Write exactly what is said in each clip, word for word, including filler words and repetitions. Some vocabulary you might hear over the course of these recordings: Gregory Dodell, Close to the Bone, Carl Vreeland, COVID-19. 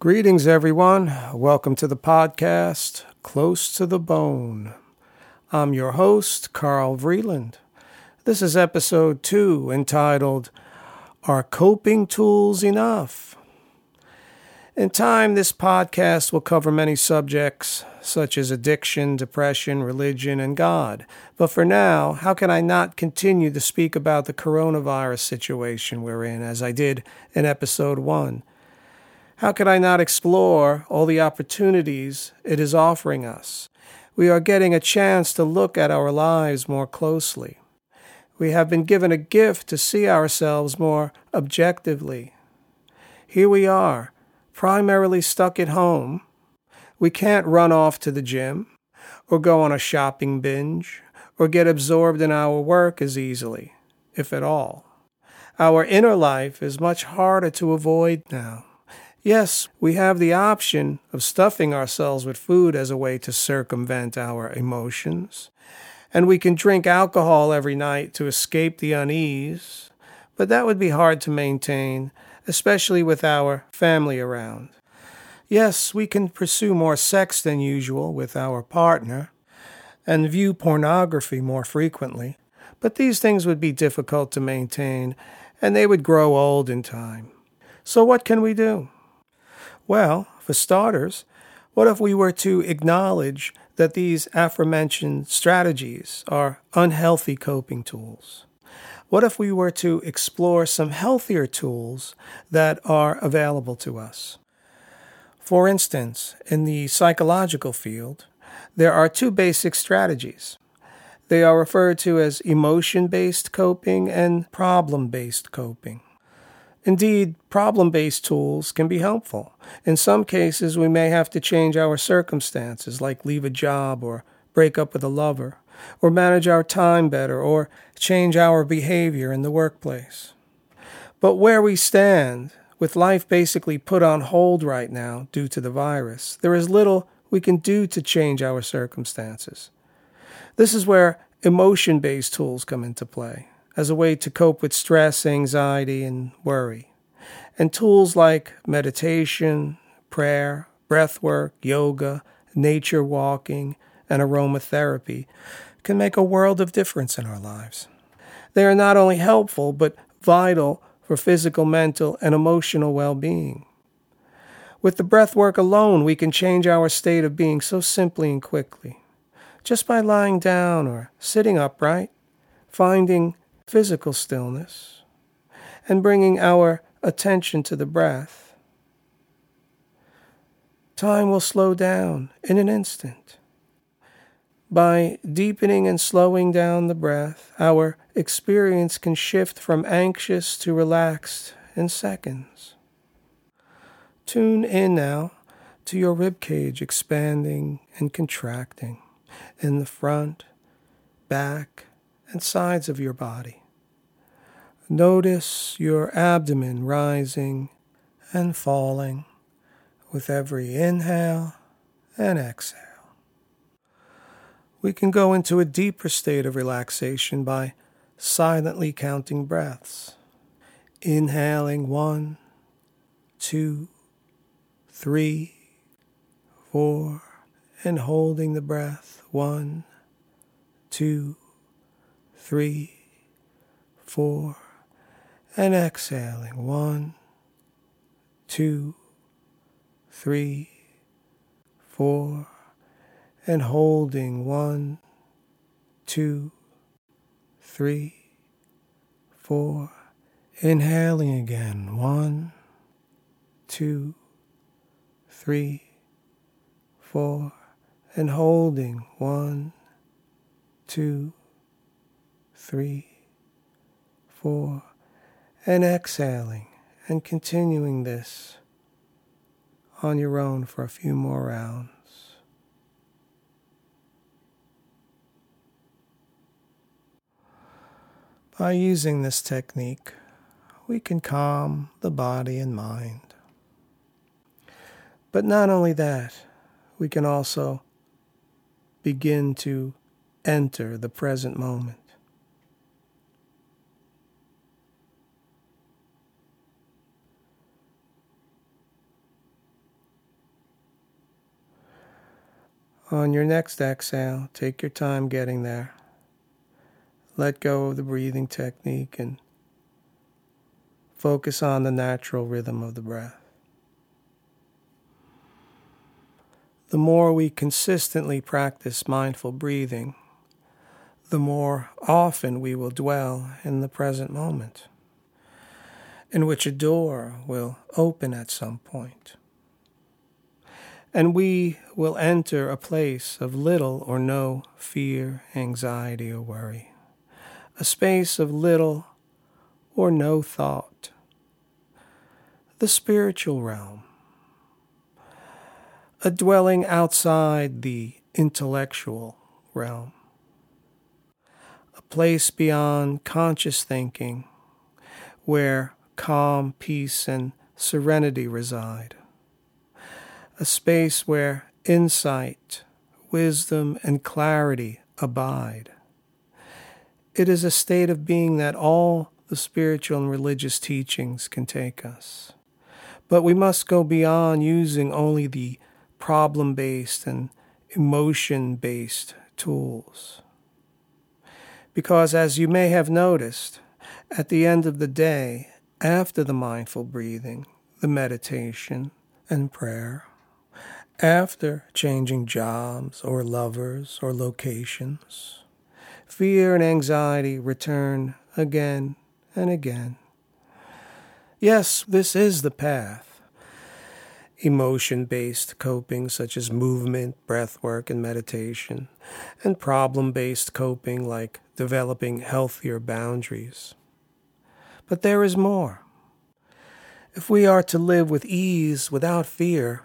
Greetings, everyone. Welcome to the podcast, Close to the Bone. I'm your host, Carl Vreeland. This is episode two, entitled, Are Coping Tools Enough? In time, this podcast will cover many subjects, such as addiction, depression, religion, and God. But for now, how can I not continue to speak about the coronavirus situation we're in, as I did in episode one? How could I not explore all the opportunities it is offering us? We are getting a chance to look at our lives more closely. We have been given a gift to see ourselves more objectively. Here we are, primarily stuck at home. We can't run off to the gym, or go on a shopping binge, or get absorbed in our work as easily, if at all. Our inner life is much harder to avoid now. Yes, we have the option of stuffing ourselves with food as a way to circumvent our emotions, and we can drink alcohol every night to escape the unease, but that would be hard to maintain, especially with our family around. Yes, we can pursue more sex than usual with our partner and view pornography more frequently, but these things would be difficult to maintain, and they would grow old in time. So what can we do? Well, for starters, what if we were to acknowledge that these aforementioned strategies are unhealthy coping tools? What if we were to explore some healthier tools that are available to us? For instance, in the psychological field, there are two basic strategies. They are referred to as emotion-based coping and problem-based coping. Indeed, problem-based tools can be helpful. In some cases, we may have to change our circumstances, like leave a job or break up with a lover, or manage our time better, or change our behavior in the workplace. But where we stand, with life basically put on hold right now due to the virus, there is little we can do to change our circumstances. This is where emotion-based tools come into play, as a way to cope with stress, anxiety, and worry. And tools like meditation, prayer, breathwork, yoga, nature walking, and aromatherapy can make a world of difference in our lives. They are not only helpful, but vital for physical, mental, and emotional well-being. With the breathwork alone, we can change our state of being so simply and quickly. Just by lying down or sitting upright, finding physical stillness, and bringing our attention to the breath, time will slow down in an instant. By deepening and slowing down the breath, our experience can shift from anxious to relaxed in seconds. Tune in now to your ribcage expanding and contracting in the front, back, and sides of your body. Notice your abdomen rising and falling with every inhale and exhale. We can go into a deeper state of relaxation by silently counting breaths, inhaling one, two, three, four, and holding the breath one, two, three, four, and exhaling one, two, three, four, and holding one, two, three, four, inhaling again one, two, three, four, and holding one, two, three, four, and exhaling, and continuing this on your own for a few more rounds. By using this technique, we can calm the body and mind. But not only that, we can also begin to enter the present moment. On your next exhale, take your time getting there. Let go of the breathing technique and focus on the natural rhythm of the breath. The more we consistently practice mindful breathing, the more often we will dwell in the present moment, in which a door will open at some point. And we will enter a place of little or no fear, anxiety, or worry, a space of little or no thought, the spiritual realm, a dwelling outside the intellectual realm, a place beyond conscious thinking where calm, peace, and serenity reside. A space where insight, wisdom, and clarity abide. It is a state of being that all the spiritual and religious teachings can take us. But we must go beyond using only the problem-based and emotion-based tools. Because as you may have noticed, at the end of the day, after the mindful breathing, the meditation, and prayer, after changing jobs or lovers or locations, fear and anxiety return again and again. Yes, this is the path. Emotion-based coping such as movement, breathwork, and meditation, and problem-based coping like developing healthier boundaries. But there is more. If we are to live with ease without fear,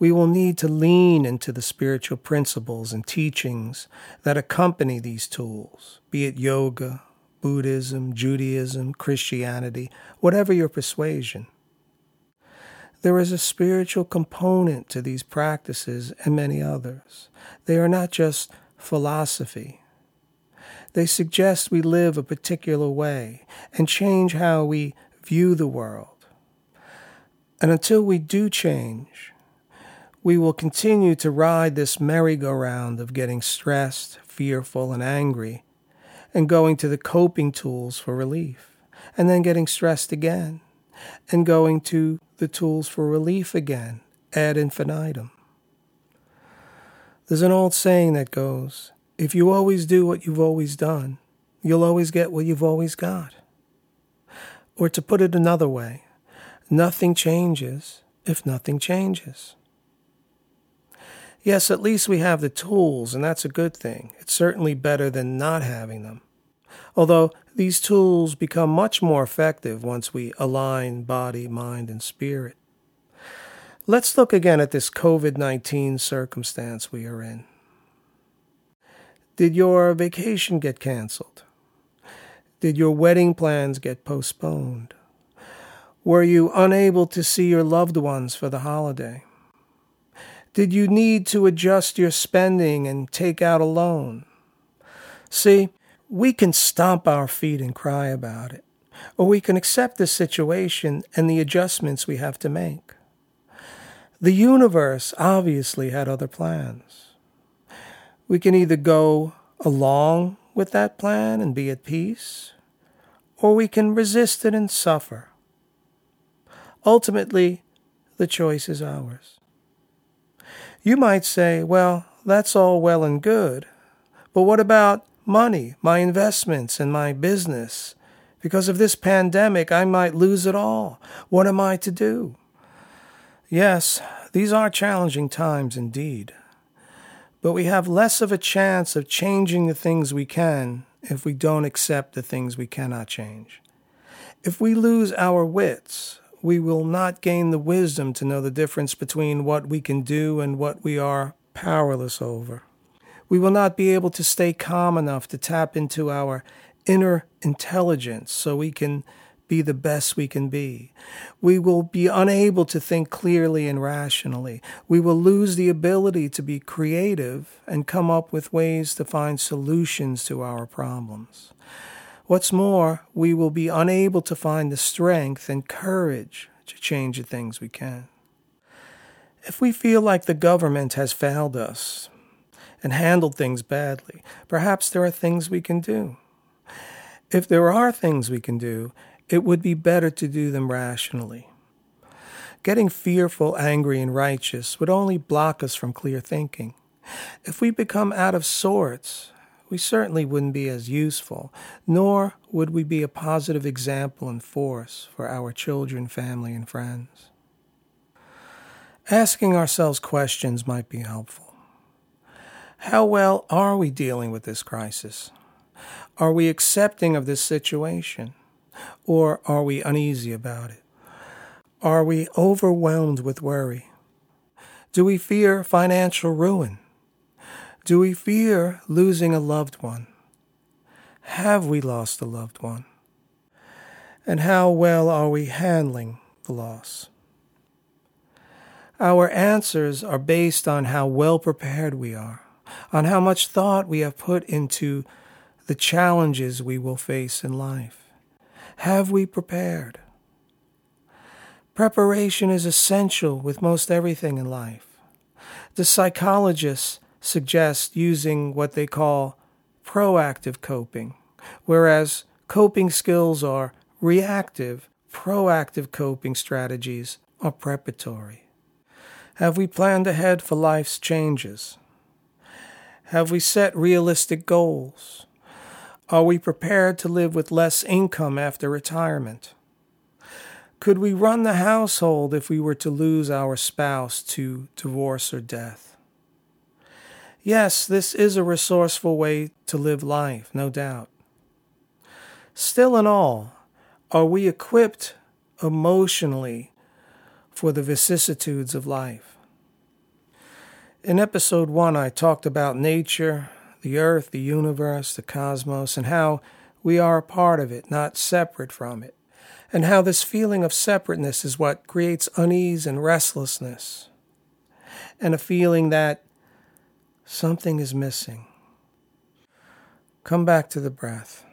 we will need to lean into the spiritual principles and teachings that accompany these tools, be it yoga, Buddhism, Judaism, Christianity, whatever your persuasion. There is a spiritual component to these practices and many others. They are not just philosophy. They suggest we live a particular way and change how we view the world. And until we do change, we will continue to ride this merry-go-round of getting stressed, fearful, and angry, and going to the coping tools for relief, and then getting stressed again, and going to the tools for relief again, ad infinitum. There's an old saying that goes, if you always do what you've always done, you'll always get what you've always got. Or to put it another way, nothing changes if nothing changes. Yes, at least we have the tools, and that's a good thing. It's certainly better than not having them. Although these tools become much more effective once we align body, mind, and spirit. Let's look again at this covid nineteen circumstance we are in. Did your vacation get canceled? Did your wedding plans get postponed? Were you unable to see your loved ones for the holiday? Did you need to adjust your spending and take out a loan? See, we can stomp our feet and cry about it, or we can accept the situation and the adjustments we have to make. The universe obviously had other plans. We can either go along with that plan and be at peace, or we can resist it and suffer. Ultimately, the choice is ours. You might say, well, that's all well and good, but what about money, my investments, and my business? Because of this pandemic, I might lose it all. What am I to do? Yes, these are challenging times indeed, but we have less of a chance of changing the things we can if we don't accept the things we cannot change. If we lose our wits, we will not gain the wisdom to know the difference between what we can do and what we are powerless over. We will not be able to stay calm enough to tap into our inner intelligence so we can be the best we can be. We will be unable to think clearly and rationally. We will lose the ability to be creative and come up with ways to find solutions to our problems. What's more, we will be unable to find the strength and courage to change the things we can. If we feel like the government has failed us, and handled things badly. Perhaps there are things we can do. If there are things we can do, it would be better to do them rationally. Getting fearful, angry, and righteous would only block us from clear thinking. If we become out of sorts, we certainly wouldn't be as useful, nor would we be a positive example and force for our children, family, and friends. Asking ourselves questions might be helpful. How well are we dealing with this crisis? Are we accepting of this situation? Or are we uneasy about it? Are we overwhelmed with worry? Do we fear financial ruin? Do we fear losing a loved one? Have we lost a loved one? And how well are we handling the loss? Our answers are based on how well prepared we are, on how much thought we have put into the challenges we will face in life. Have we prepared? Preparation is essential with most everything in life. The psychologists suggest using what they call proactive coping, whereas coping skills are reactive. Proactive coping strategies are preparatory. Have we planned ahead for life's changes? Have we set realistic goals? Are we prepared to live with less income after retirement? Could we run the household if we were to lose our spouse to divorce or death? Yes, this is a resourceful way to live life, no doubt. Still in all, are we equipped emotionally for the vicissitudes of life? In episode one, I talked about nature, the earth, the universe, the cosmos, and how we are a part of it, not separate from it, and how this feeling of separateness is what creates unease and restlessness, and a feeling that something is missing. Come back to the breath.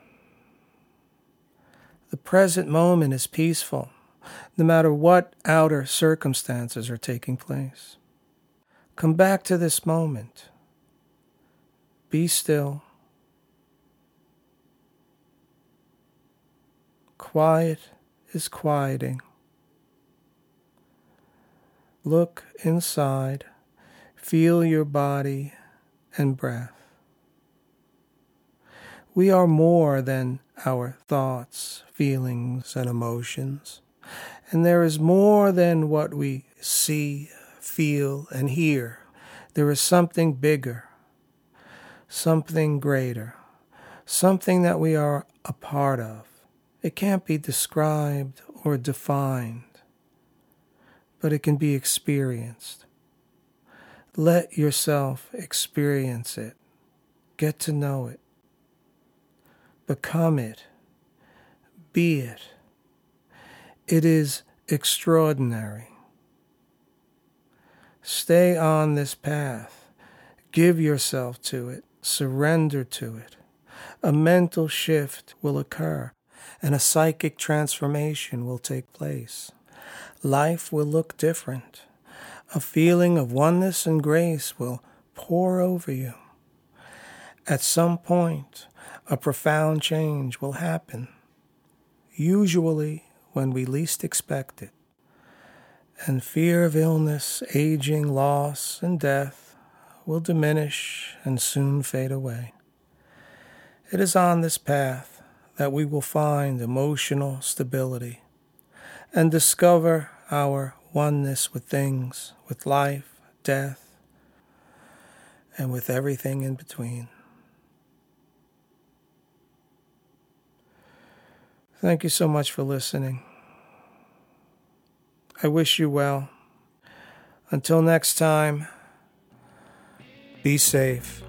The present moment is peaceful, no matter what outer circumstances are taking place. Come back to this moment. Be still. Quiet is quieting. Look inside. Feel your body and breath. We are more than our thoughts, feelings, and emotions, and there is more than what we see, feel, and hear. There is something bigger, something greater, something that we are a part of. It can't be described or defined, but it can be experienced. Let yourself experience it. Get to know it. Become it. Be it. It is extraordinary. Stay on this path. Give yourself to it. Surrender to it. A mental shift will occur, and a psychic transformation will take place. Life will look different. A feeling of oneness and grace will pour over you. At some point, a profound change will happen, usually when we least expect it. And fear of illness, aging, loss, and death will diminish and soon fade away. It is on this path that we will find emotional stability and discover our oneness with things, with life, death, and with everything in between. Thank you so much for listening. I wish you well. Until next time, be safe.